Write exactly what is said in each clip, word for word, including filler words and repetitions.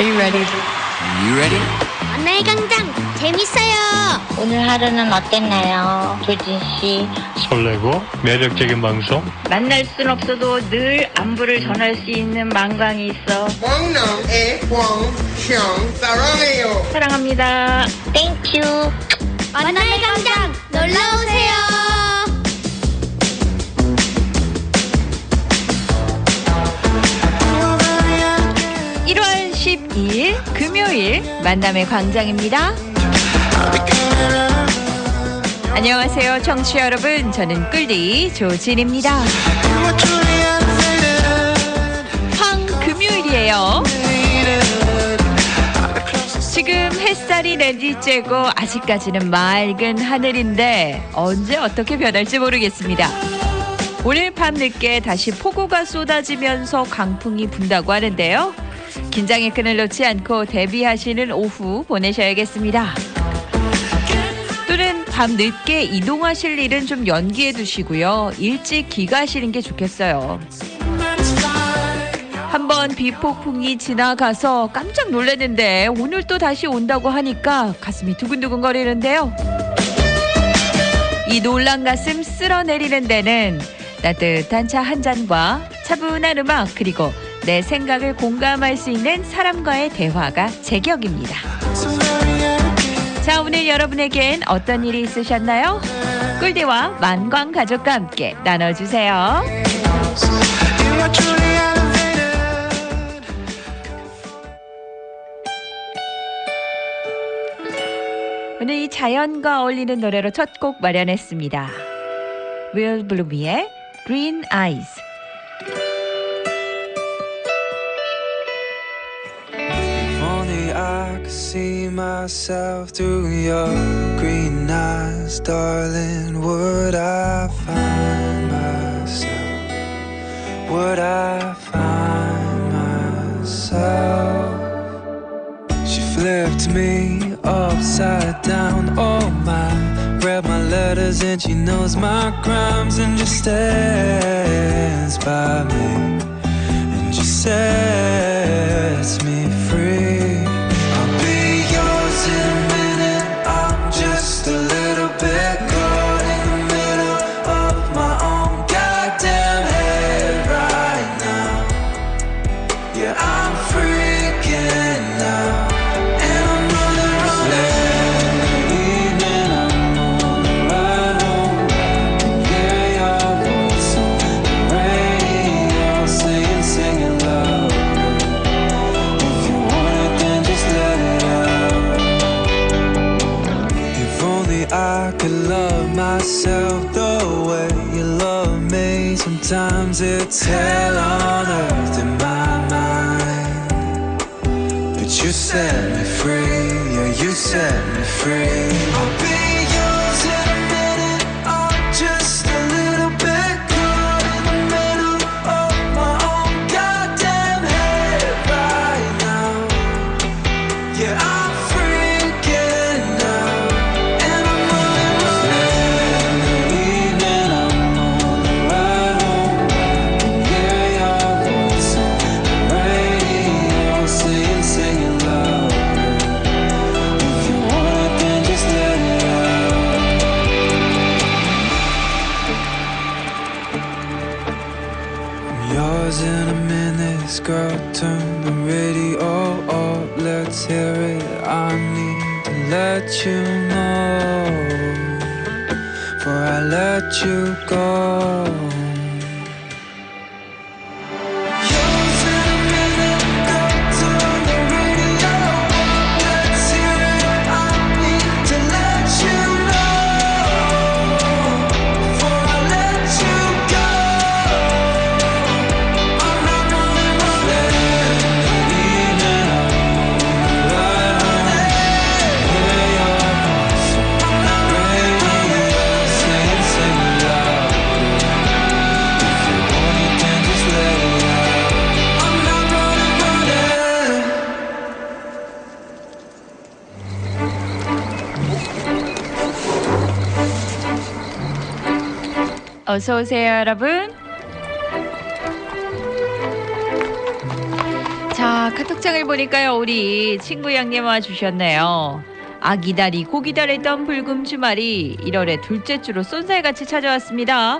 Are you ready? Are you ready? 만남의 광장 재밌어요. 오늘 하루는 어땠나요, 조진 씨? 설레고 매력적인 방송. 만날 순 없어도 늘 안부를 전할 수 있는 만광이 있어. 만남의 광장 사랑해요. 사랑합니다. Thank you. 만남의 광장 놀러 오세요. 십이 일 금요일 만남의 광장입니다. 안녕하세요, 청취자 여러분. 저는 꿀디 조진입니다. 황금요일이에요. 지금 햇살이 내리쬐고 아직까지는 맑은 하늘인데 언제 어떻게 변할지 모르겠습니다. 오늘 밤늦게 다시 폭우가 쏟아지면서 강풍이 분다고 하는데요. 긴장의 끈을 놓지 않고 대비하시는 오후 보내셔야겠습니다. 또는 밤늦게 이동하실 일은 좀 연기해 두시고요. 일찍 귀가하시는 게 좋겠어요. 한번 비폭풍이 지나가서 깜짝 놀랐는데 오늘 또 다시 온다고 하니까 가슴이 두근두근 거리는데요. 이 놀란 가슴 쓸어내리는 데는 따뜻한 차 한 잔과 차분한 음악, 그리고 내 생각을 공감할 수 있는 사람과의 대화가 제격입니다. 자, 오늘 여러분에겐 어떤 일이 있으셨나요? 꿀대와 만광 가족과 함께 나눠주세요. 오늘 이 자연과 어울리는 노래로 첫 곡 마련했습니다. Will Bluebe의 Green Eyes. I could see myself through your green eyes, darling. Would I find myself? Would I find myself? She flipped me upside down. Oh my, read my letters and she knows my crimes, and just stands by me and just sets me free. The way you love me, sometimes it's hell on earth in my mind, but you set me free, yeah, you set me free. I'll be yours in a minute, I'm just a little bit caught in the middle of my own goddamn head right now, yeah, I'm girl, turn the radio off, let's hear it, I need to let you know, before I let you go. 어서 오세요, 여러분. 자, 아, 카톡창을 보니까요, 우리 친구 양님 와주셨네요. 아, 기다리고 기다렸던 붉은 주말이 일월의 둘째 주로 쏜살같이 찾아왔습니다.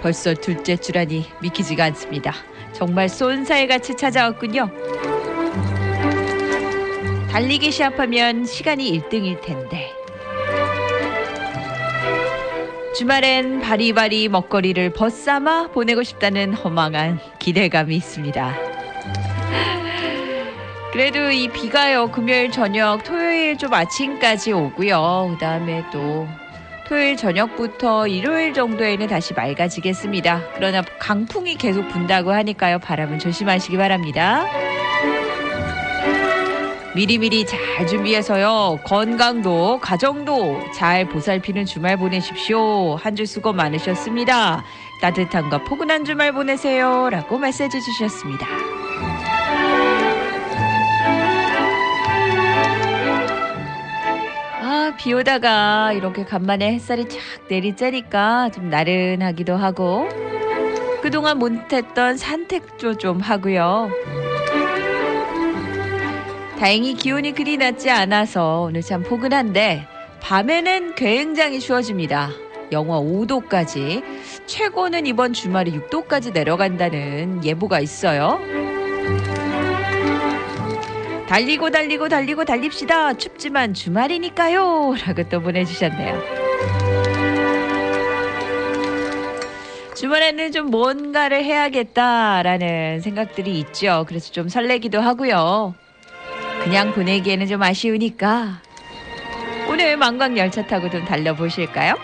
벌써 둘째 주라니 믿기지가 않습니다. 정말 쏜살같이 찾아왔군요. 달리기 시합하면 시간이 일 등일 텐데. 주말엔 바리바리 먹거리를 벗삼아 보내고 싶다는 허망한 기대감이 있습니다. 그래도 이 비가요, 금요일 저녁, 토요일 좀 아침까지 오고요. 그 다음에 또 토요일 저녁부터 일요일 정도에는 다시 맑아지겠습니다. 그러나 강풍이 계속 분다고 하니까요. 바람은 조심하시기 바랍니다. 미리미리 잘 준비해서요. 건강도 가정도 잘 보살피는 주말 보내십시오. 한 주 수고 많으셨습니다. 따뜻함과 포근한 주말 보내세요. 라고 메시지 주셨습니다. 아, 비 오다가 이렇게 간만에 햇살이 착 내리쬐니까 좀 나른하기도 하고, 그동안 못했던 산책도 좀 하고요. 다행히 기온이 그리 낮지 않아서 오늘 참 포근한데, 밤에는 굉장히 추워집니다. 영하 오 도까지, 최고는 이번 주말에 육 도까지 내려간다는 예보가 있어요. 달리고 달리고 달리고 달립시다. 춥지만 주말이니까요. 라고 또 보내주셨네요. 주말에는 좀 뭔가를 해야겠다라는 생각들이 있죠. 그래서 좀 설레기도 하고요. 그냥 보내기에는 좀 아쉬우니까 오늘 만광열차 타고 좀 달려보실까요?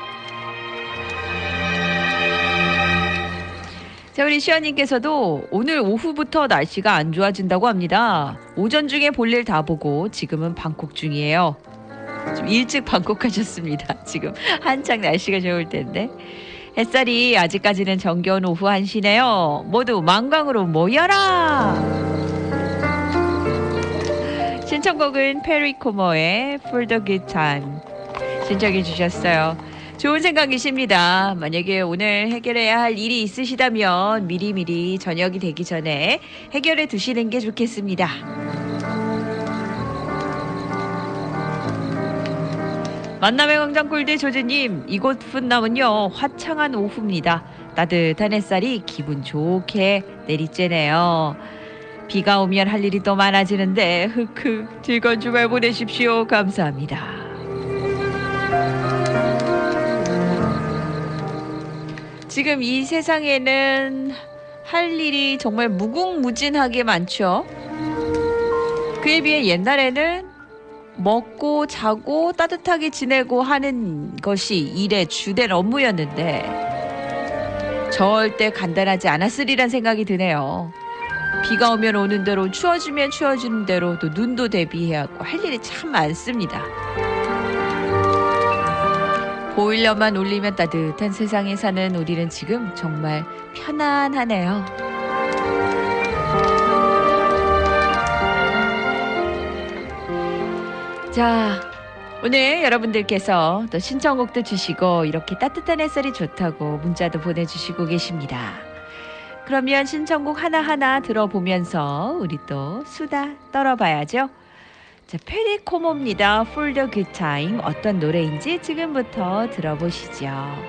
자, 우리 시연님께서도 오늘 오후부터 날씨가 안 좋아진다고 합니다. 오전 중에 볼일 다 보고 지금은 방콕 중이에요. 좀 일찍 방콕하셨습니다. 지금 한창 날씨가 좋을 텐데. 햇살이 아직까지는 정겨운 오후 한 시네요. 모두 만광으로 모여라! 신청곡은 페리코모의 For the Good Time 신청해 주셨어요. 좋은 생각이십니다. 만약에 오늘 해결해야 할 일이 있으시다면 미리미리 저녁이 되기 전에 해결해 두시는 게 좋겠습니다. 만남의 광장 꿀대 조주님, 이곳 풋남은요 화창한 오후입니다. 따뜻한 햇살이 기분 좋게 내리쬐네요. 비가 오면 할 일이 또 많아지는데 흑흑 즐거운 주말 보내십시오. 감사합니다. 지금 이 세상에는 할 일이 정말 무궁무진하게 많죠. 그에 비해 옛날에는 먹고 자고 따뜻하게 지내고 하는 것이 일의 주된 업무였는데 절대 간단하지 않았으리란 생각이 드네요. 비가 오면 오는 대로, 추워지면 추워지는 대로, 또 눈도 대비해야 하고 할 일이 참 많습니다. 보일러만 울리면 따뜻한 세상에 사는 우리는 지금 정말 편안하네요. 자, 오늘 여러분들께서 또 신청곡도 주시고 이렇게 따뜻한 햇살이 좋다고 문자도 보내주시고 계십니다. 그러면 신청곡 하나하나 들어보면서 우리 또 수다 떨어봐야죠. 자, 페리코모입니다. For the Good Time. 어떤 노래인지 지금부터 들어보시죠.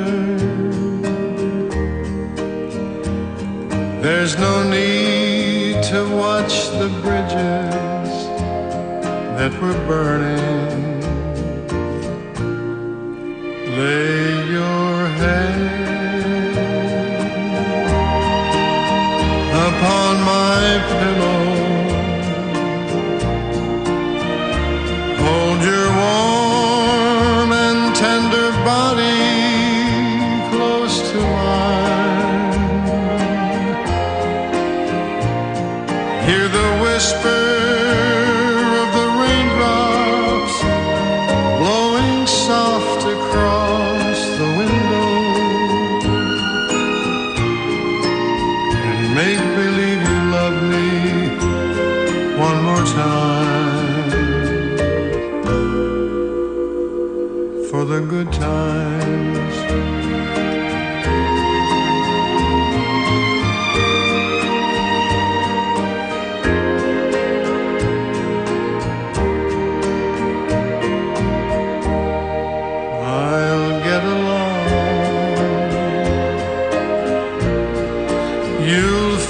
There's no need to watch the bridges that were burning. Lay your head upon my pillow. Hold your warm and tender body close to mine. Hear the whisper of the raindrops blowing soft across the window. And make believe you love me one more time, for the good times.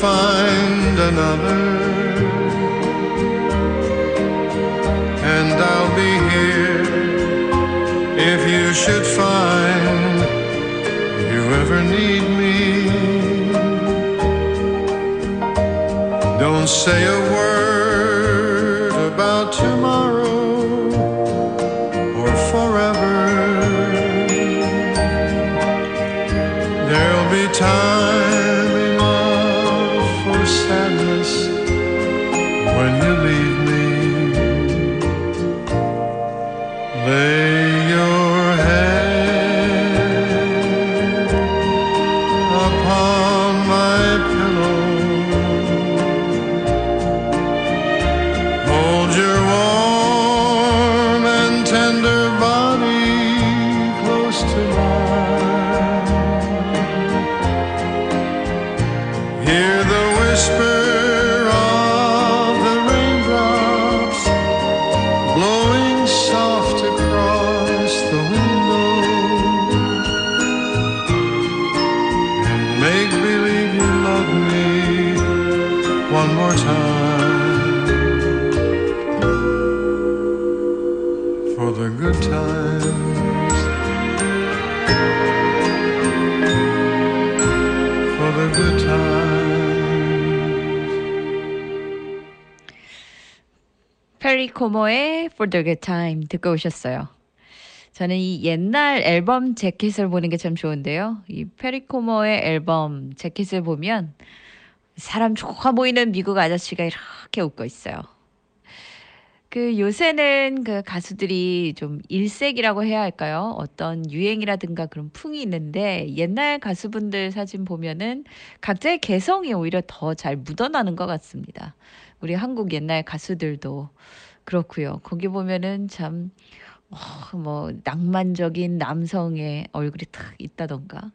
Find another, and I'll be here if you should find you ever need me. Don't say a word about tomorrow or forever. There'll be time sadness when you leave me. Lay your head upon my pillow. Hold your warm and tender body close to mine. Hear the whisper of the raindrops blowing soft across the window, and make believe you love me one more time, for the good times, for the good times. 페리코모의 For the Good Time 듣고 오셨어요. 저는 이 옛날 앨범 재킷을 보는 게 참 좋은데요. 이 페리코모의 앨범 재킷을 보면 사람 좋아 보이는 미국 아저씨가 이렇게 웃고 있어요. 그 요새는 그 가수들이 좀 일색이라고 해야 할까요? 어떤 유행이라든가 그런 풍이 있는데, 옛날 가수분들 사진 보면은 각자의 개성이 오히려 더 잘 묻어나는 것 같습니다. 우리 한국 옛날 가수들도 그렇고요. 거기 보면은 참 어, 뭐 낭만적인 남성의 얼굴이 탁 있다던가,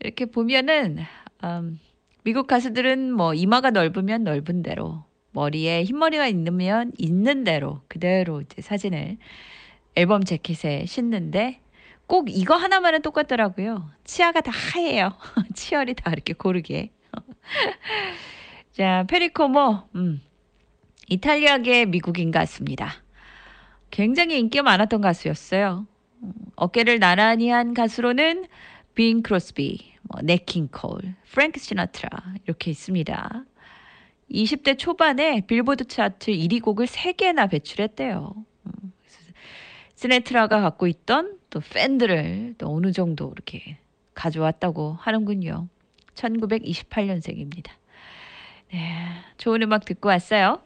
이렇게 보면은 음, 미국 가수들은 뭐 이마가 넓으면 넓은 대로, 머리에 흰머리가 있으면 있는 대로 그대로 이제 사진을 앨범 재킷에 싣는데, 꼭 이거 하나만은 똑같더라고요. 치아가 다 하얘요. 치열이 다 이렇게 고르게. 자, 페리코모, 음, 이탈리아계 미국인 가수입니다. 굉장히 인기가 많았던 가수였어요. 어깨를 나란히 한 가수로는 빙 크로스비, 뭐, 넷 킹 콜, 프랭크 시나트라 이렇게 있습니다. 이십 대 초반에 빌보드 차트 일 위 곡을 세 개나 배출했대요. 시나트라가 갖고 있던 또 팬들을 또 어느 정도 이렇게 가져왔다고 하는군요. 천구백이십팔 년생입니다. 네, 좋은 음악 듣고 왔어요.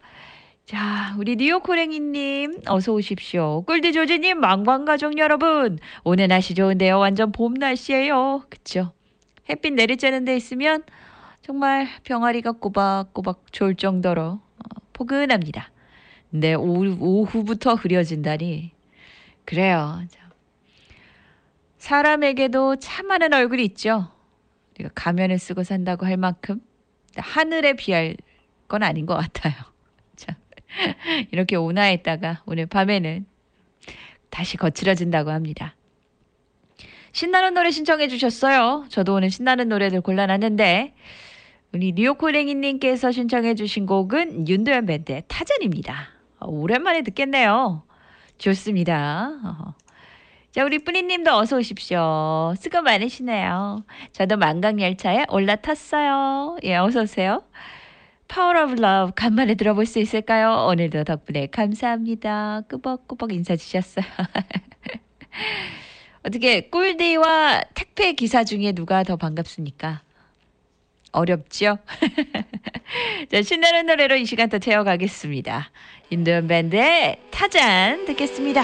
자, 우리 뉴욕 호랭이님 어서 오십시오. 꿀디 조지님, 망방가족 여러분, 오늘 날씨 좋은데요. 완전 봄 날씨예요. 그쵸? 햇빛 내리쬐는 데 있으면 정말 병아리가 꼬박꼬박 졸 정도로 포근합니다. 근데 오후, 오후부터 흐려진다니. 그래요. 사람에게도 참 많은 얼굴이 있죠. 우리가 가면을 쓰고 산다고 할 만큼 하늘에 비할 건 아닌 것 같아요. 자, 이렇게 온화했다가 오늘 밤에는 다시 거칠어진다고 합니다. 신나는 노래 신청해 주셨어요. 저도 오늘 신나는 노래들 골라놨는데, 우리 뉴욕 호랭이님께서 신청해 주신 곡은 윤도현 밴드의 타잔입니다. 오랜만에 듣겠네요. 좋습니다. 자, 우리 뿌리님도 어서 오십시오. 수고 많으시네요. 저도 만강열차에 올라탔어요. 예, 어서 오세요. 파워 오브 러브 간만에 들어볼 수 있을까요? 오늘도 덕분에 감사합니다. 꾸벅꾸벅 인사 주셨어요. 어떻게 꿀데이와 택배 기사 중에 누가 더 반갑습니까? 어렵죠? 자, 신나는 노래로 이 시간 또 채워가겠습니다. 인도연 밴드의 타잔 듣겠습니다.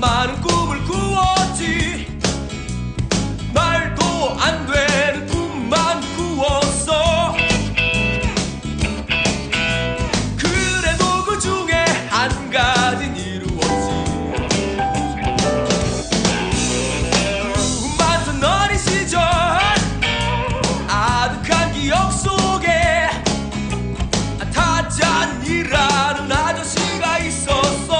많은 꿈을 꾸었지. 말도 안 되는 꿈만 꾸었어. 그래도 그 중에 한 가지는 이루었지. 많던 어린 시절 아득한 기억 속에 타잔이라는 아저씨가 있었어.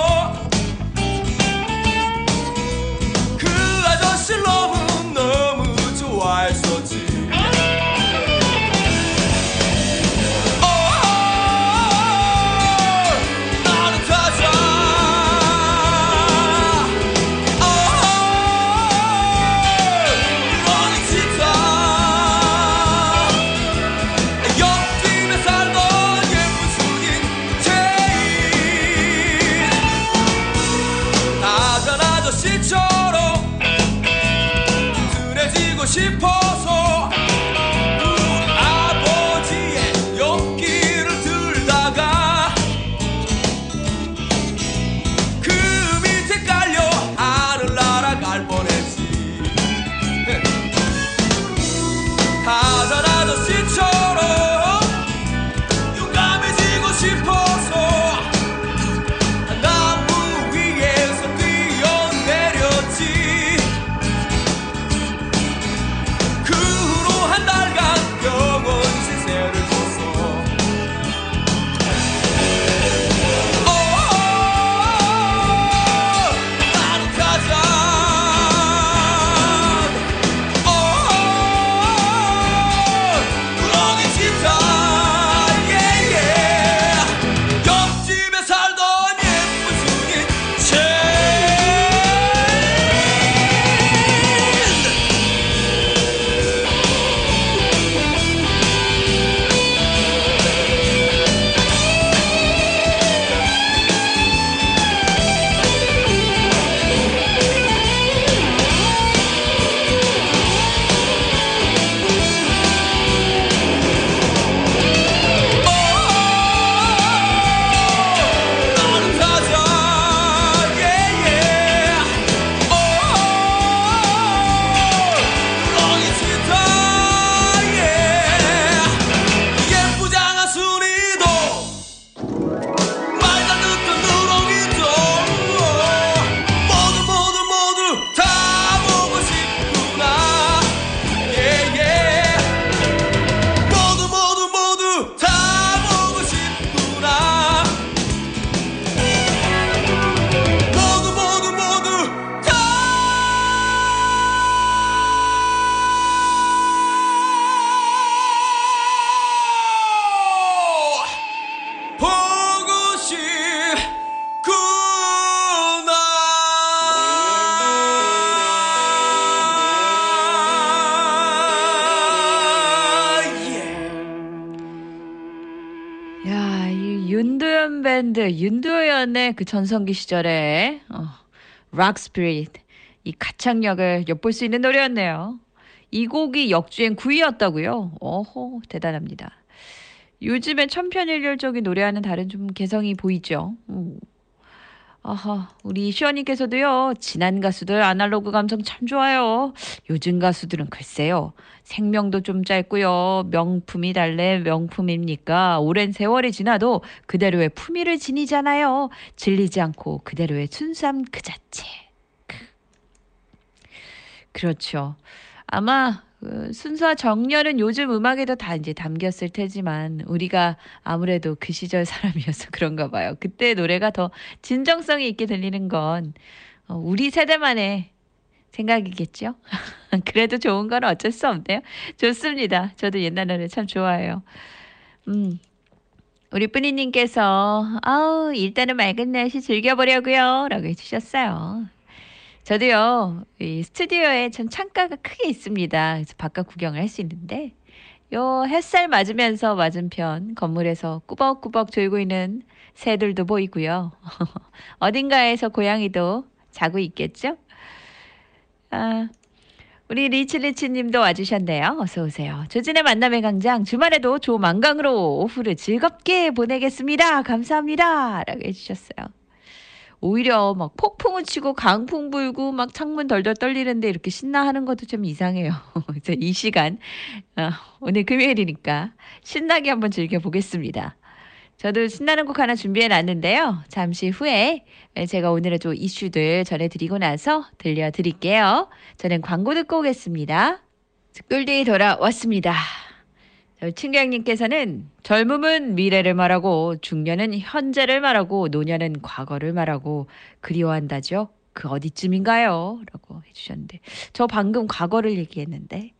윤도현의 그 전성기 시절의 어, 락 스피릿, 이 가창력을 엿볼 수 있는 노래였네요. 이 곡이 역주행 구 위였다고요? 어허, 대단합니다. 요즘엔 천편일률적인 노래와는 다른 좀 개성이 보이죠. 음. 아하, 우리 시원님께서도요, 지난 가수들 아날로그 감성 참 좋아요. 요즘 가수들은 글쎄요, 생명도 좀 짧고요, 명품이 달래 명품입니까? 오랜 세월이 지나도 그대로의 품위를 지니잖아요. 질리지 않고 그대로의 순수함 그 자체. 그렇죠. 아마 순수와 정열은 요즘 음악에도 다 이제 담겼을 테지만 우리가 아무래도 그 시절 사람이어서 그런가 봐요. 그때 노래가 더 진정성이 있게 들리는 건 우리 세대만의 생각이겠죠? 그래도 좋은 건 어쩔 수 없네요. 좋습니다. 저도 옛날 노래 참 좋아해요. 음, 우리 뿌니님께서 아우 일단은 맑은 날씨 즐겨보려고요 라고 해주셨어요. 저도요, 이 스튜디오에 참 창가가 크게 있습니다. 그래서 바깥 구경을 할 수 있는데, 요 햇살 맞으면서 맞은편 건물에서 꾸벅꾸벅 졸고 있는 새들도 보이고요. 어딘가에서 고양이도 자고 있겠죠? 아, 우리 리치리치 님도 와주셨네요. 어서오세요. 조진의 만남의 광장, 주말에도 조만강으로 오후를 즐겁게 보내겠습니다. 감사합니다. 라고 해주셨어요. 오히려 막 폭풍을 치고 강풍 불고 막 창문 덜덜 떨리는데 이렇게 신나하는 것도 좀 이상해요. 이제 이 시간, 어, 오늘 금요일이니까 신나게 한번 즐겨보겠습니다. 저도 신나는 곡 하나 준비해놨는데요. 잠시 후에 제가 오늘의 좀 이슈들 전해드리고 나서 들려드릴게요. 저는 광고 듣고 오겠습니다. 꿀데이 돌아왔습니다. 친구양님께서는 젊음은 미래를 말하고 중년은 현재를 말하고 노년은 과거를 말하고 그리워한다죠. 그 어디쯤인가요? 라고 해주셨는데 저 방금 과거를 얘기했는데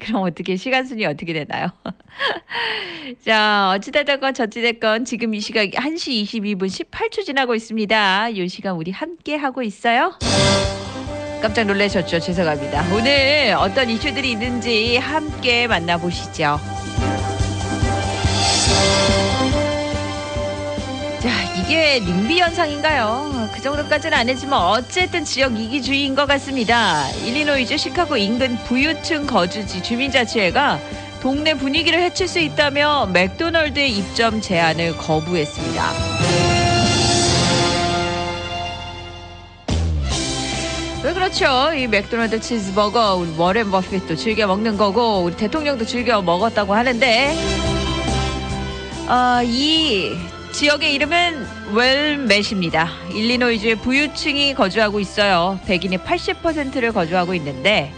그럼 어떻게 시간순위 어떻게 되나요? 자, 어찌됐건 저찌됐건 지금 이 시각 한 시 이십이 분 십팔 초 지나고 있습니다. 이 시간 우리 함께 하고 있어요. 깜짝 놀라셨죠? 죄송합니다. 오늘 어떤 이슈들이 있는지 함께 만나보시죠. 자, 이게 링비 현상인가요? 그 정도까지는 아니지만 어쨌든 지역 이기주의인 것 같습니다. 일리노이주 시카고 인근 부유층 거주지 주민자치회가 동네 분위기를 해칠 수 있다며 맥도널드의 입점 제한을 거부했습니다. 왜 그렇죠? 이 맥도날드 치즈버거 우리 워렌 버핏도 즐겨 먹는 거고 우리 대통령도 즐겨 먹었다고 하는데 어, 이 지역의 이름은 웰맷입니다. 일리노이주의 부유층이 거주하고 있어요. 백인이 팔십 퍼센트를 거주하고 있는데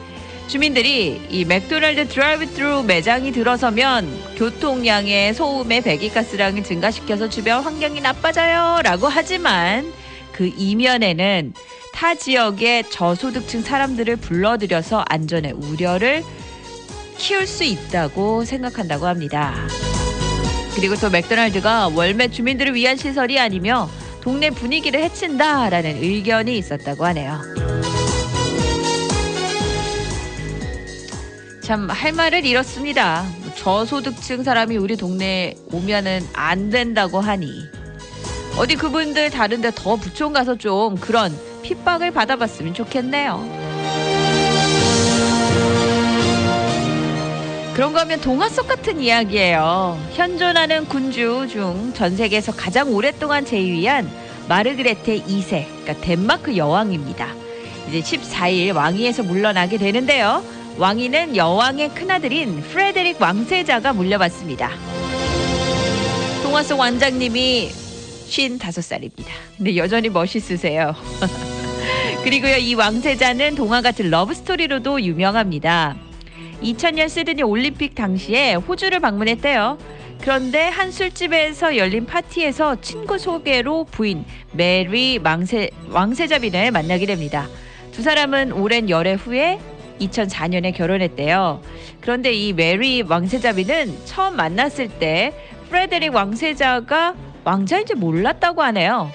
주민들이 이 맥도날드 드라이브트루 매장이 들어서면 교통량의 소음에 배기가스량을 증가시켜서 주변 환경이 나빠져요 라고 하지만 그 이면에는 타 지역의 저소득층 사람들을 불러들여서 안전의 우려를 키울 수 있다고 생각한다고 합니다. 그리고 또 맥도날드가 월매 주민들을 위한 시설이 아니며 동네 분위기를 해친다라는 의견이 있었다고 하네요. 참 할 말을 잃었습니다. 저소득층 사람이 우리 동네에 오면은 안 된다고 하니 어디 그분들 다른 데 더 부촌 가서 좀 그런 핍박을 받아봤으면 좋겠네요. 그런 거 하면 동화 속 같은 이야기예요. 현존하는 군주 중 전 세계에서 가장 오랫동안 재위한 마르그레테 이 세, 그러니까 덴마크 여왕입니다. 이제 십사 일 왕위에서 물러나게 되는데요. 왕위는 여왕의 큰아들인 프레데릭 왕세자가 물려받습니다. 동화 속 왕자님이 쉰다섯 살입니다. 근데 여전히 멋있으세요. 그리고요, 이 왕세자는 동화 같은 러브스토리로도 유명합니다. 이천 년 시드니 올림픽 당시에 호주를 방문했대요. 그런데 한 술집에서 열린 파티에서 친구 소개로 부인 메리 왕세, 왕세자빈을 만나게 됩니다. 두 사람은 오랜 열애 후에 이천사 년에 결혼했대요. 그런데 이 메리 왕세자빈은 처음 만났을 때 프레데릭 왕세자가 왕자인지 몰랐다고 하네요.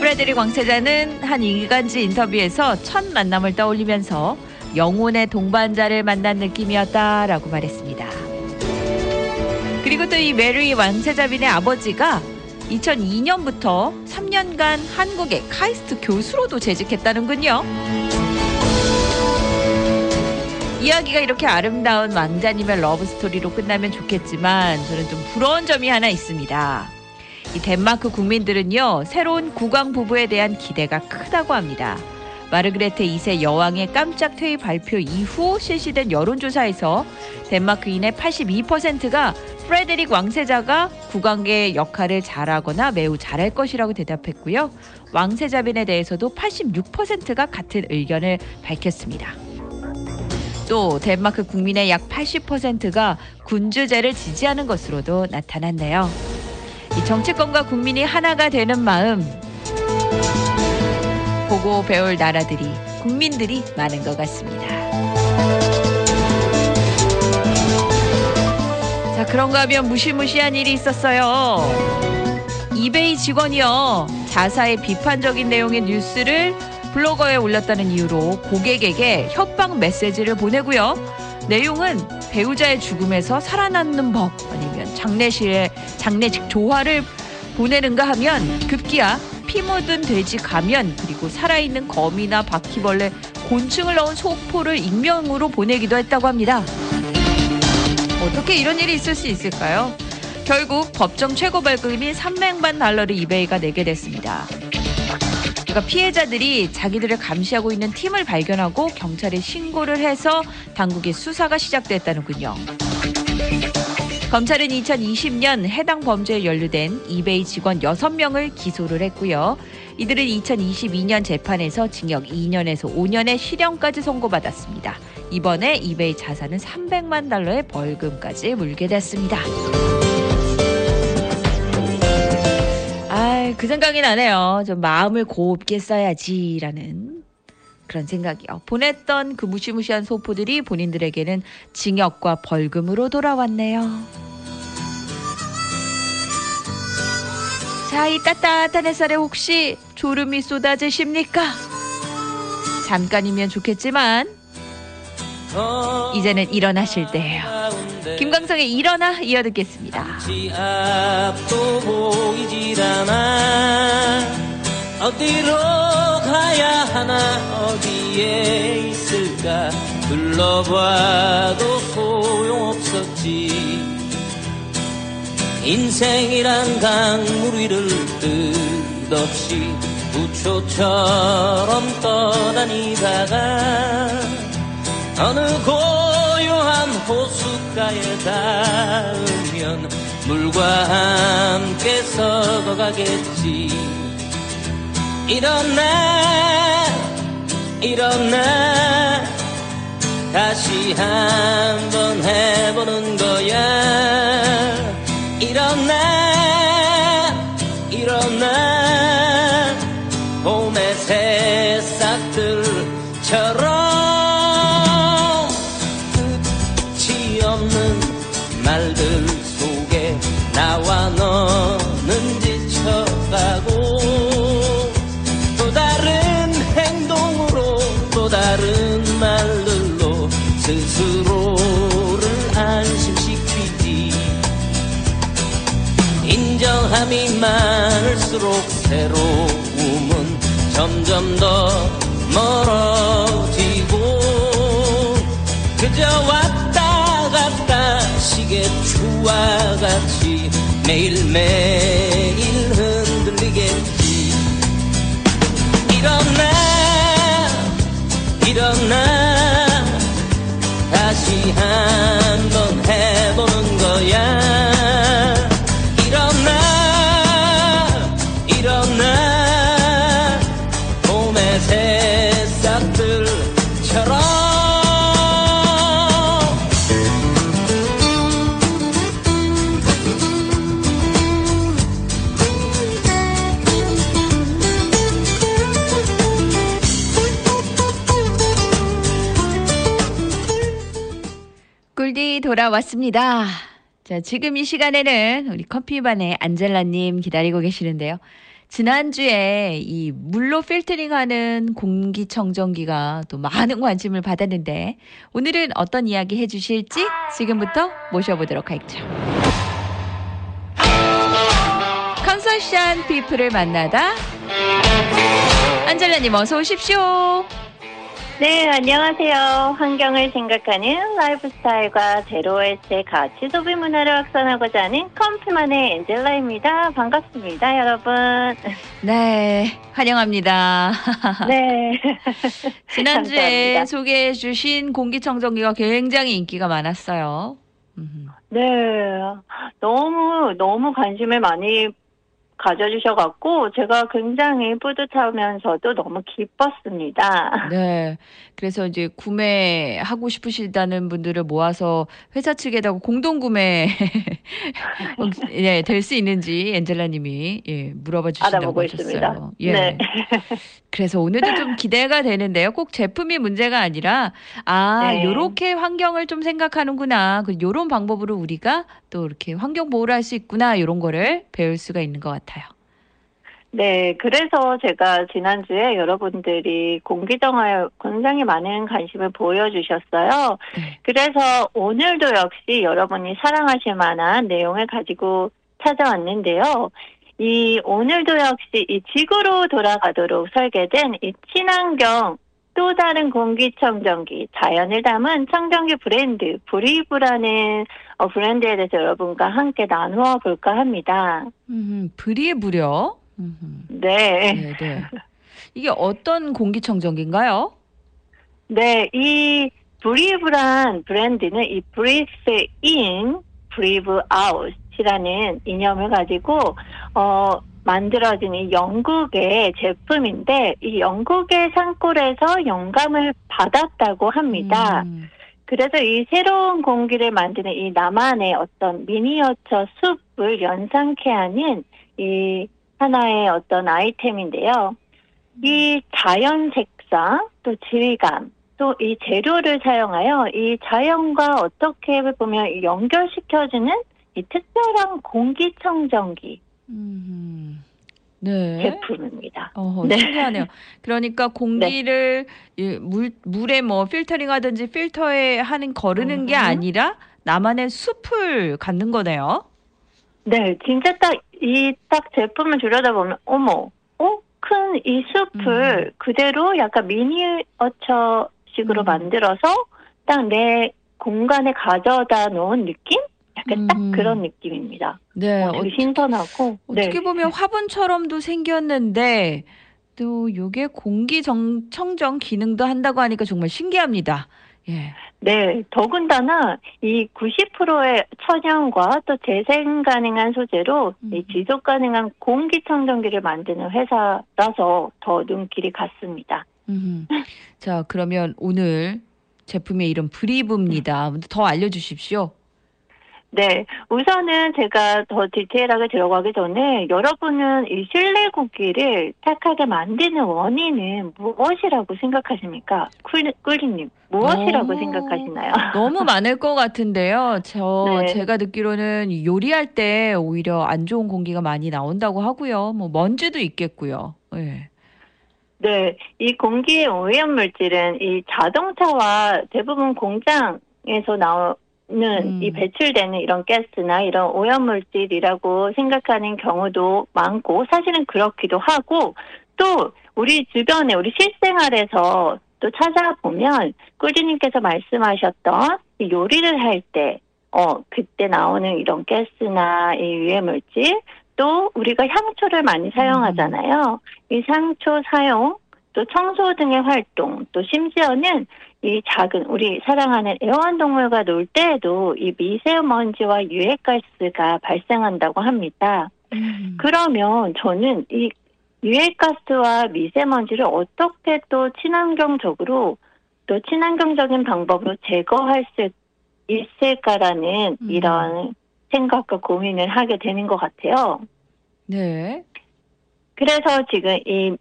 프레데릭 왕세자는 한 일간지 인터뷰에서 첫 만남을 떠올리면서 영혼의 동반자를 만난 느낌이었다라고 말했습니다. 그리고 또 이 메리 왕세자빈의 아버지가 이천이 년부터 삼 년간 한국의 카이스트 교수로도 재직했다는군요. 이야기가 이렇게 아름다운 왕자님의 러브스토리로 끝나면 좋겠지만 저는 좀 부러운 점이 하나 있습니다. 이 덴마크 국민들은요, 새로운 국왕 부부에 대한 기대가 크다고 합니다. 마르그레테 이 세 여왕의 깜짝 퇴위 발표 이후 실시된 여론조사에서 덴마크인의 팔십이 퍼센트가 프레데릭 왕세자가 국왕의 역할을 잘하거나 매우 잘할 것이라고 대답했고요. 왕세자빈에 대해서도 팔십육 퍼센트가 같은 의견을 밝혔습니다. 또 덴마크 국민의 약 팔십 퍼센트가 군주제를 지지하는 것으로도 나타났네요. 이 정치권과 국민이 하나가 되는 마음, 보고 배울 나라들이, 국민들이 많은 것 같습니다. 자, 그런가 하면 무시무시한 일이 있었어요. 이베이 직원이요, 자사의 비판적인 내용의 뉴스를 블로거에 올렸다는 이유로 고객에게 협박 메시지를 보내고요. 내용은 배우자의 죽음에서 살아남는 법, 아니면 장례식에 장례식 조화를 보내는가 하면 급기야 피 묻은 돼지 가면, 그리고 살아있는 거미나 바퀴벌레, 곤충을 넣은 소포를 익명으로 보내기도 했다고 합니다. 어떻게 이런 일이 있을 수 있을까요? 결국 법정 최고 벌금인 삼백만 달러를 이베이가 내게 됐습니다. 그러니까 피해자들이 자기들을 감시하고 있는 팀을 발견하고 경찰에 신고를 해서 당국의 수사가 시작됐다는군요. 검찰은 이천이십 년 해당 범죄에 연루된 이베이 직원 여섯 명을 기소를 했고요. 이들은 이천이십이 년 재판에서 징역 이 년에서 오 년의 실형까지 선고받았습니다. 이번에 이베이 자사는 삼백만 달러의 벌금까지 물게 됐습니다. 아, 그 생각이 나네요. 좀 마음을 곱게 써야지라는 그런 생각이요. 보냈던 그 무시무시한 소포들이 본인들에게는 징역과 벌금으로 돌아왔네요. 자, 이 따뜻한 햇살에 혹시 졸음이 쏟아지십니까? 잠깐이면 좋겠지만 이제는 일어나실 때예요. 김광석의 일어나 이어듣겠습니다. 앞도 보이질 않아, 어디로 가야 하나, 어디에 있을까, 둘러봐도 소용없었지. 인생이란 강물 위를 뜻없이 부초처럼 떠다니다가 어느 고요한 호숫가에 닿으면 물과 함께 썩어가겠지. 일어나 일어나 다시 한번 해보는 거야. 일어나 일어나 봄의 새싹들처럼 말들 속에 나와 너는 지쳐가고 또 다른 행동으로 또 다른 말들로 스스로를 안심시키지. 인정함이 많을수록 새로움은 점점 더 멀어지고 그저 왔다 갔다 추와 같이 매일매일 흔들리겠지. 일어나 일어나 다시 한번 해보는 거야. 일어나 일어나 봄의 새싹들처럼. 돌아왔습니다. 자, 지금 이 시간에는 우리 커피반의 안젤라님 기다리고 계시는데요. 지난주에 이 물로 필터링하는 공기청정기가 또 많은 관심을 받았는데 오늘은 어떤 이야기 해주실지 지금부터 모셔보도록 할게요. 컨설션 피플을 만나다. 안젤라님 어서 오십시오. 네, 안녕하세요. 환경을 생각하는 라이프스타일과 제로웨이스트의 가치 소비 문화를 확산하고자 하는 컴피만의 엔젤라입니다. 반갑습니다, 여러분. 네, 환영합니다. 네. 지난주에 소개해 주신 공기청정기가 굉장히 인기가 많았어요. 네, 너무 너무 관심을 많이 가져주셔갖고 제가 굉장히 뿌듯하면서도 너무 기뻤습니다. 네, 그래서 이제 구매하고 싶으시다는 분들을 모아서 회사 측에다가 공동 구매 네, 될 수 있는지 엔젤라님이 예, 물어봐 주신다고 하셨어요. 예. 네. 그래서 오늘도 좀 기대가 되는데요. 꼭 제품이 문제가 아니라 아 요렇게 네. 환경을 좀 생각하는구나. 그 요런 방법으로 우리가 또 이렇게 환경 보호를 할 수 있구나. 요런 거를 배울 수가 있는 것 같아요. 네, 그래서 제가 지난주에 여러분들이 공기정화에 굉장히 많은 관심을 보여주셨어요. 네. 그래서 오늘도 역시 여러분이 사랑하실 만한 내용을 가지고 찾아왔는데요. 이 오늘도 역시 이 지구로 돌아가도록 설계된 이 친환경 또 다른 공기청정기, 자연을 담은 청정기 브랜드 브리브라는 어, 브랜드에 대해서 여러분과 함께 나누어 볼까 합니다. 음, 브리브요? 네. 네. 이게 어떤 공기청정기인가요? 네, 이 브리브란 브랜드는 이 breathe in, breathe out이라는 이념을 가지고 어. 만들어진 이 영국의 제품인데 이 영국의 산골에서 영감을 받았다고 합니다. 음. 그래서 이 새로운 공기를 만드는 이 나만의 어떤 미니어처 숲을 연상케 하는 이 하나의 어떤 아이템인데요. 이 자연 색상, 또 질감, 또 이 재료를 사용하여 이 자연과 어떻게 보면 연결시켜주는 이 특별한 공기청정기 음, 네. 제품입니다. 어허, 네. 신기하네요. 그러니까 공기를 네. 물, 물에 뭐 필터링 하든지 필터에 하는 거르는 음. 게 아니라 나만의 숲을 갖는 거네요. 네, 진짜 딱 이 딱 제품을 들여다보면 어머, 어? 큰 이 숲을 음. 그대로 약간 미니어처식으로 음. 만들어서 딱 내 공간에 가져다 놓은 느낌? 약간 딱 음. 그런 느낌입니다. 네, 어, 되게 어떻게, 신선하고 어떻게 네. 보면 화분처럼도 생겼는데 또 이게 공기 정, 청정 기능도 한다고 하니까 정말 신기합니다. 예. 네, 더군다나 이 구십 퍼센트의 천연과 또 재생 가능한 소재로 음. 이 지속 가능한 공기 청정기를 만드는 회사라서 더 눈길이 갔습니다. 음. 자, 그러면 오늘 제품의 이름 브리브입니다. 음. 더 알려주십시오. 네, 우선은 제가 더 디테일하게 들어가기 전에 여러분은 이 실내 공기를 착하게 만드는 원인은 무엇이라고 생각하십니까? 꿀리님, 무엇이라고 생각하시나요? 너무 많을 것 같은데요. 저 네. 제가 듣기로는 요리할 때 오히려 안 좋은 공기가 많이 나온다고 하고요. 뭐 먼지도 있겠고요. 네. 네, 이 공기의 오염물질은 이 자동차와 대부분 공장에서 나오 는 이 음. 배출되는 이런 가스나 이런 오염물질이라고 생각하는 경우도 많고 사실은 그렇기도 하고 또 우리 주변에 우리 실생활에서 또 찾아보면 꿀지님께서 말씀하셨던 요리를 할 때 어 그때 나오는 이런 가스나 이 유해물질 또 우리가 향초를 많이 사용하잖아요. 음. 이 향초 사용 또 청소 등의 활동 또 심지어는 이 작은 우리 사랑하는 애완동물과 놀 때에도 이 미세먼지와 유해가스가 발생한다고 합니다. 음. 그러면 저는 이 유해가스와 미세먼지를 어떻게 또 친환경적으로 또 친환경적인 방법으로 제거할 수 있을까라는 음. 이런 생각과 고민을 하게 되는 것 같아요. 네. 그래서 지금 이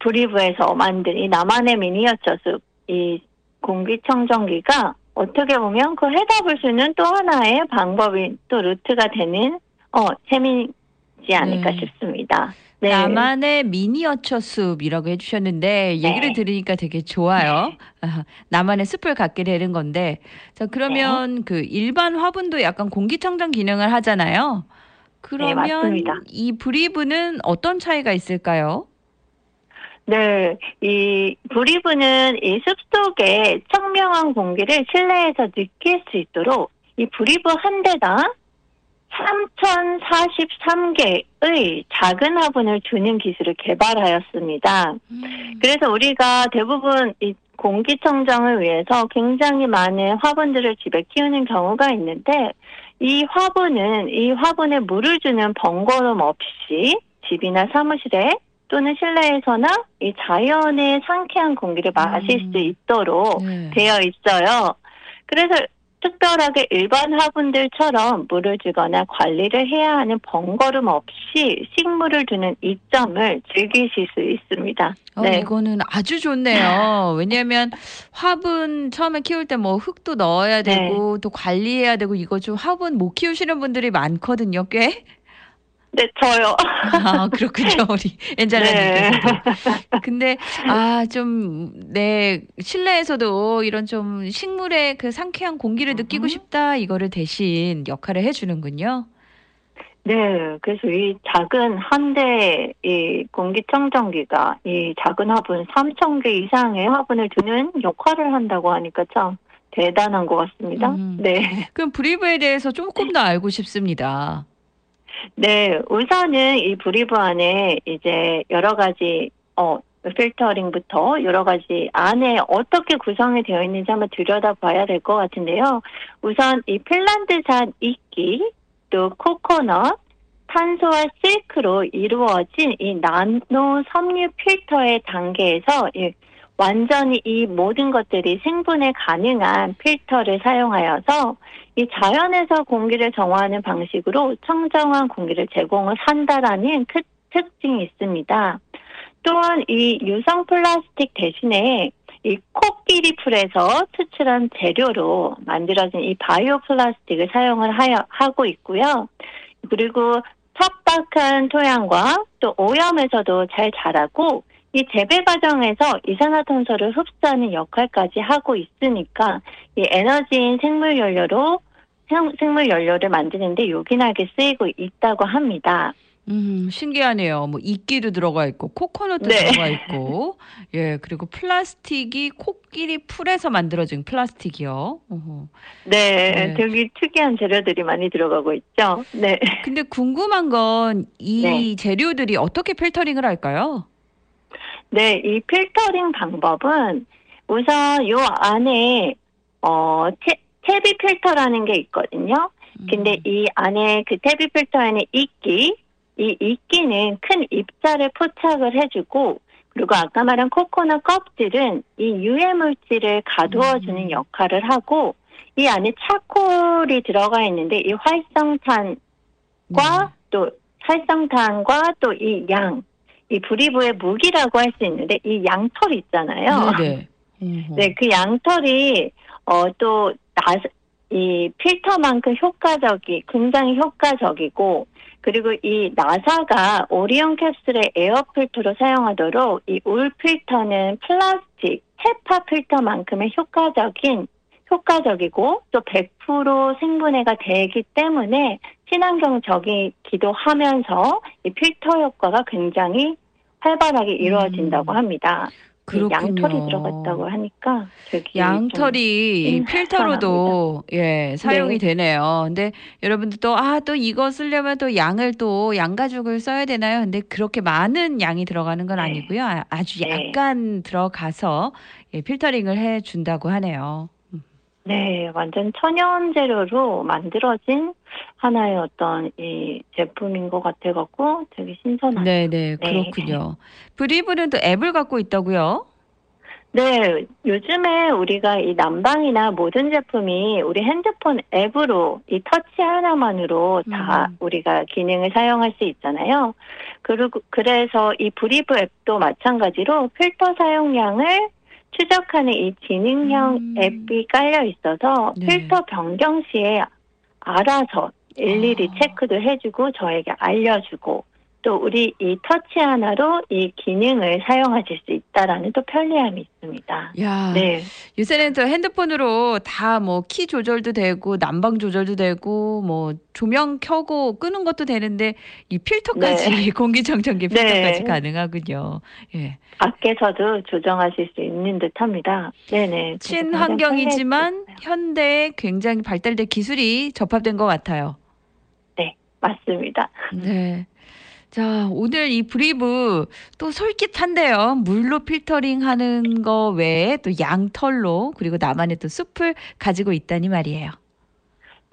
브리브에서 만든 이 나만의 미니어처 숲 이 공기청정기가 어떻게 보면 그 해답을 주는 또 하나의 방법이 또 루트가 되는 어 셈이지 않을까 네. 싶습니다. 네. 나만의 미니어처 숲이라고 해주셨는데 얘기를 네. 들으니까 되게 좋아요. 네. 나만의 숲을 갖게 되는 건데 자 그러면 네. 그 일반 화분도 약간 공기청정 기능을 하잖아요. 그러면 네, 맞습니다. 이 브리브는 어떤 차이가 있을까요? 네, 이 브리브는 이 숲속의 청명한 공기를 실내에서 느낄 수 있도록 이 브리브 한 대당 삼천사십삼 개의 작은 화분을 주는 기술을 개발하였습니다. 음. 그래서 우리가 대부분 이 공기청정을 위해서 굉장히 많은 화분들을 집에 키우는 경우가 있는데 이 화분은 이 화분에 물을 주는 번거로움 없이 집이나 사무실에 또는 실내에서나 이 자연의 상쾌한 공기를 마실 음. 수 있도록 네. 되어 있어요. 그래서 특별하게 일반 화분들처럼 물을 주거나 관리를 해야 하는 번거로움 없이 식물을 두는 이점을 즐기실 수 있습니다. 어, 네. 이거는 아주 좋네요. 왜냐하면 화분 처음에 키울 때 뭐 흙도 넣어야 되고 네. 또 관리해야 되고 이거 좀 화분 못 키우시는 분들이 많거든요. 꽤. 네, 저요. 아, 그렇군요. 우리 엔젤라님께서도. 네. 근데, 아, 좀, 네, 실내에서도 이런 좀 식물의 그 상쾌한 공기를 느끼고 싶다, 이거를 대신 역할을 해주는군요. 네, 그래서 이 작은 한 대의 이 공기청정기가 이 작은 화분 삼천 개 이상의 화분을 두는 역할을 한다고 하니까 참 대단한 것 같습니다. 음. 네. 그럼 브리브에 대해서 조금 더 알고 싶습니다. 네, 우선은 이 브리브 안에 이제 여러 가지, 어, 필터링부터 여러 가지 안에 어떻게 구성이 되어 있는지 한번 들여다봐야 될 것 같은데요. 우선 이 핀란드산 이끼, 또 코코넛, 탄소와 실크로 이루어진 이 나노 섬유 필터의 단계에서 이 완전히 이 모든 것들이 생분해 가능한 필터를 사용하여서 이 자연에서 공기를 정화하는 방식으로 청정한 공기를 제공을 한다라는 그 특징이 있습니다. 또한 이 유성 플라스틱 대신에 이 코끼리 풀에서 추출한 재료로 만들어진 이 바이오 플라스틱을 사용을 하여, 하고 있고요. 그리고 척박한 토양과 또 오염에서도 잘 자라고 이 재배 과정에서 이산화탄소를 흡수하는 역할까지 하고 있으니까 이 에너지인 생물 연료로 생물 연료를 만드는데 요긴하게 쓰이고 있다고 합니다. 음, 신기하네요. 뭐 이끼도 들어가 있고 코코넛도 네. 들어가 있고, 예, 그리고 플라스틱이 코끼리 풀에서 만들어진 플라스틱이요. 어허. 네, 네, 되게 특이한 재료들이 많이 들어가고 있죠. 네. 근데 궁금한 건 이 네. 재료들이 어떻게 필터링을 할까요? 네, 이 필터링 방법은 우선 요 안에 어 태, 태비 필터라는 게 있거든요. 근데 이 안에 그 태비 필터에는 이끼, 이 이끼는 큰 입자를 포착을 해주고 그리고 아까 말한 코코넛 껍질은 이 유해 물질을 가두어주는 역할을 하고 이 안에 차콜이 들어가 있는데 이 활성탄과 또 활성탄과 또 이 양 이 브리브의 무기라고 할 수 있는데 이 양털 있잖아요. 네, 네, 그 양털이 어 또 이 필터만큼 효과적이 굉장히 효과적이고 그리고 이 나사가 오리온 캡슐의 에어 필터로 사용하도록 이 울 필터는 플라스틱 헤파 필터만큼의 효과적인 효과적이고 또 백 퍼센트 생분해가 되기 때문에 친환경적이기도 하면서 이 필터 효과가 굉장히 활발하게 이루어진다고 합니다. 음, 양털이 들어갔다고 하니까 되게 양털이 필터로도 예 사용이 네. 되네요. 근데 여러분들 또 아, 또 이거 쓰려면 또 양을 또 양가죽을 써야 되나요? 근데 그렇게 많은 양이 들어가는 건 아니고요. 네. 아주 약간 네. 들어가서 예, 필터링을 해준다고 하네요. 네, 완전 천연 재료로 만들어진 하나의 어떤 이 제품인 것 같아갖고 되게 신선하네요. 네네, 그렇군요. 네. 브리브는 또 앱을 갖고 있다고요? 네, 요즘에 우리가 이 난방이나 모든 제품이 우리 핸드폰 앱으로 이 터치 하나만으로 다 음. 우리가 기능을 사용할 수 있잖아요. 그리고 그래서 이 브리브 앱도 마찬가지로 필터 사용량을 추적하는 이 지능형 음. 앱이 깔려 있어서 네. 필터 변경 시에 알아서 일일이 아. 체크도 해주고 저에게 알려주고 또 우리 이 터치 하나로 이 기능을 사용하실 수 있다라는 또 편리함이 있습니다. 야, 네. 요새는 또 핸드폰으로 다 뭐 키 조절도 되고 난방 조절도 되고 뭐 조명 켜고 끄는 것도 되는데 이 필터까지 네. 공기청정기 필터까지 네. 가능하군요. 예. 밖에서도 조정하실 수 있는 듯합니다. 네네. 친환경이지만 현대에 굉장히 발달된 기술이 접합된 것 같아요. 네, 맞습니다. 네. 자, 오늘 이 브리브 또 솔깃한데요. 물로 필터링하는 거 외에 또 양털로 그리고 나만의 또 숲을 가지고 있다니 말이에요.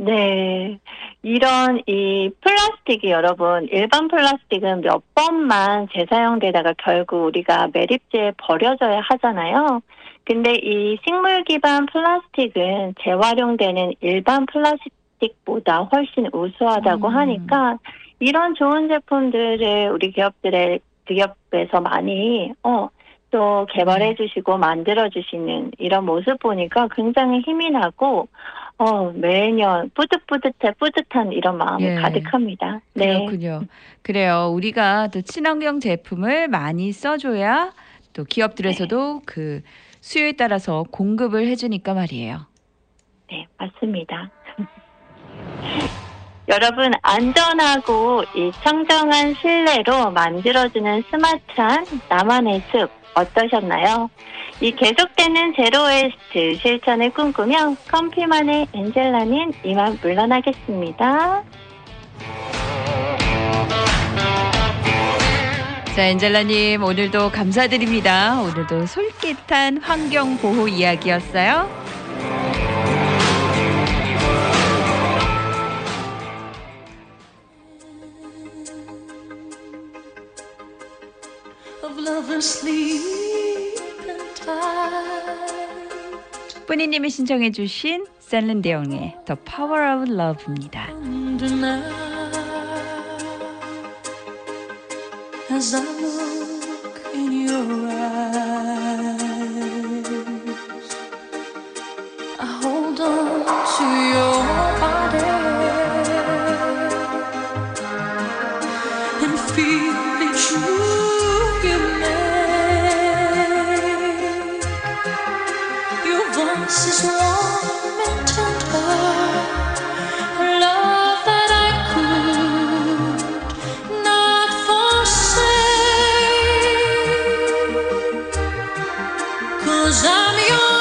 네. 이런 이 플라스틱이 여러분 일반 플라스틱은 몇 번만 재사용되다가 결국 우리가 매립지에 버려져야 하잖아요. 근데 이 식물 기반 플라스틱은 재활용되는 일반 플라스틱보다 훨씬 우수하다고 음. 하니까 이런 좋은 제품들을 우리 기업들의 기업에서 많이 어 또 개발해 주시고 만들어 주시는 이런 모습 보니까 굉장히 힘이 나고 어, 매년 뿌듯뿌듯해 뿌듯한 이런 마음이 예. 가득합니다. 네. 그렇군요. 그래요. 우리가 또 친환경 제품을 많이 써줘야 또 기업들에서도 네. 그 수요에 따라서 공급을 해주니까 말이에요. 네, 맞습니다. 여러분 안전하고 이 청정한 실내로 만들어주는 스마트한 나만의 숲 어떠셨나요? 이 계속되는 제로웨이스트 실천을 꿈꾸며 컴피만의 엔젤라는 이만 물러나겠습니다. 자, 엔젤라님 오늘도 감사드립니다. 오늘도 솔깃한 환경보호 이야기였어요. 뿌니님이 신청해 주신 셀린 디온의 The Power of Love입니다. As I look in your eyes, I hold on to your body and feel the truth you make. Your voice is warm and tender, a love that I could not forsake. 'Cause I'm your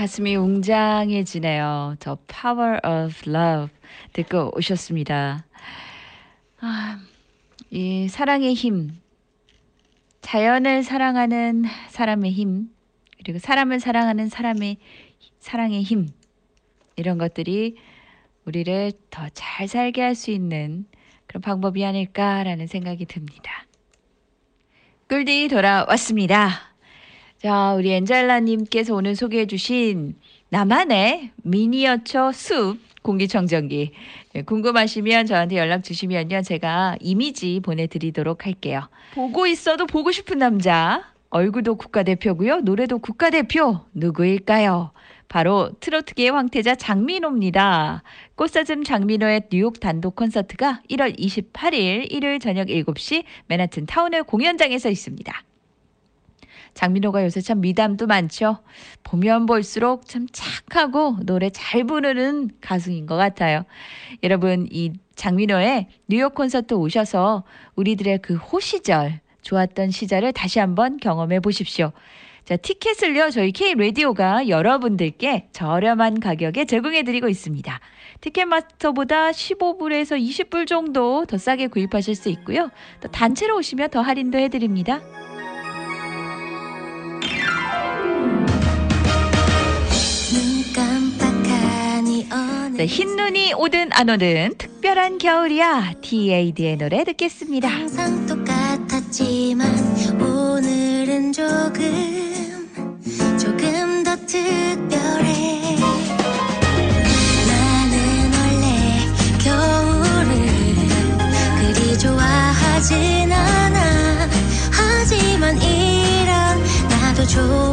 가슴이 웅장해지네요. The Power of Love 듣고 오셨습니다. 아, 이 사랑의 힘, 자연을 사랑하는 사람의 힘, 그리고 사람을 사랑하는 사람의 사랑의 힘, 이런 것들이 우리를 더 잘 살게 할 수 있는 그런 방법이 아닐까라는 생각이 듭니다. 꿀디 돌아왔습니다. 자, 우리 엔젤라님께서 오늘 소개해 주신 나만의 미니어처 숲 공기청정기, 궁금하시면 저한테 연락 주시면요, 제가 이미지 보내드리도록 할게요. 보고 있어도 보고 싶은 남자, 얼굴도 국가대표고요, 노래도 국가대표, 누구일까요? 바로 트로트계의 황태자 장민호입니다. 꽃사슴 장민호의 뉴욕 단독 콘서트가 일월 이십팔일 일요일 저녁 일곱 시 맨하튼 타운홀 공연장에서 있습니다. 장민호가 요새 참 미담도 많죠. 보면 볼수록 참 착하고 노래 잘 부르는 가수인 것 같아요. 여러분, 이 장민호의 뉴욕 콘서트 오셔서 우리들의 그 호시절, 좋았던 시절을 다시 한번 경험해 보십시오. 자, 티켓을요, 저희 K라디오가 여러분들께 저렴한 가격에 제공해드리고 있습니다. 티켓마스터보다 십오 불에서 이십 불 정도 더 싸게 구입하실 수 있고요. 또 단체로 오시면 더 할인도 해드립니다. 네, 흰눈이 오든 안 오든 특별한 겨울이야, 디에이디의 노래 듣겠습니다. 항상 똑같았지만 오늘은 조금 조금 더 특별해. 나는 원래 겨울을 그리 좋아하진 않아. 하지만 이런 나도 좋아.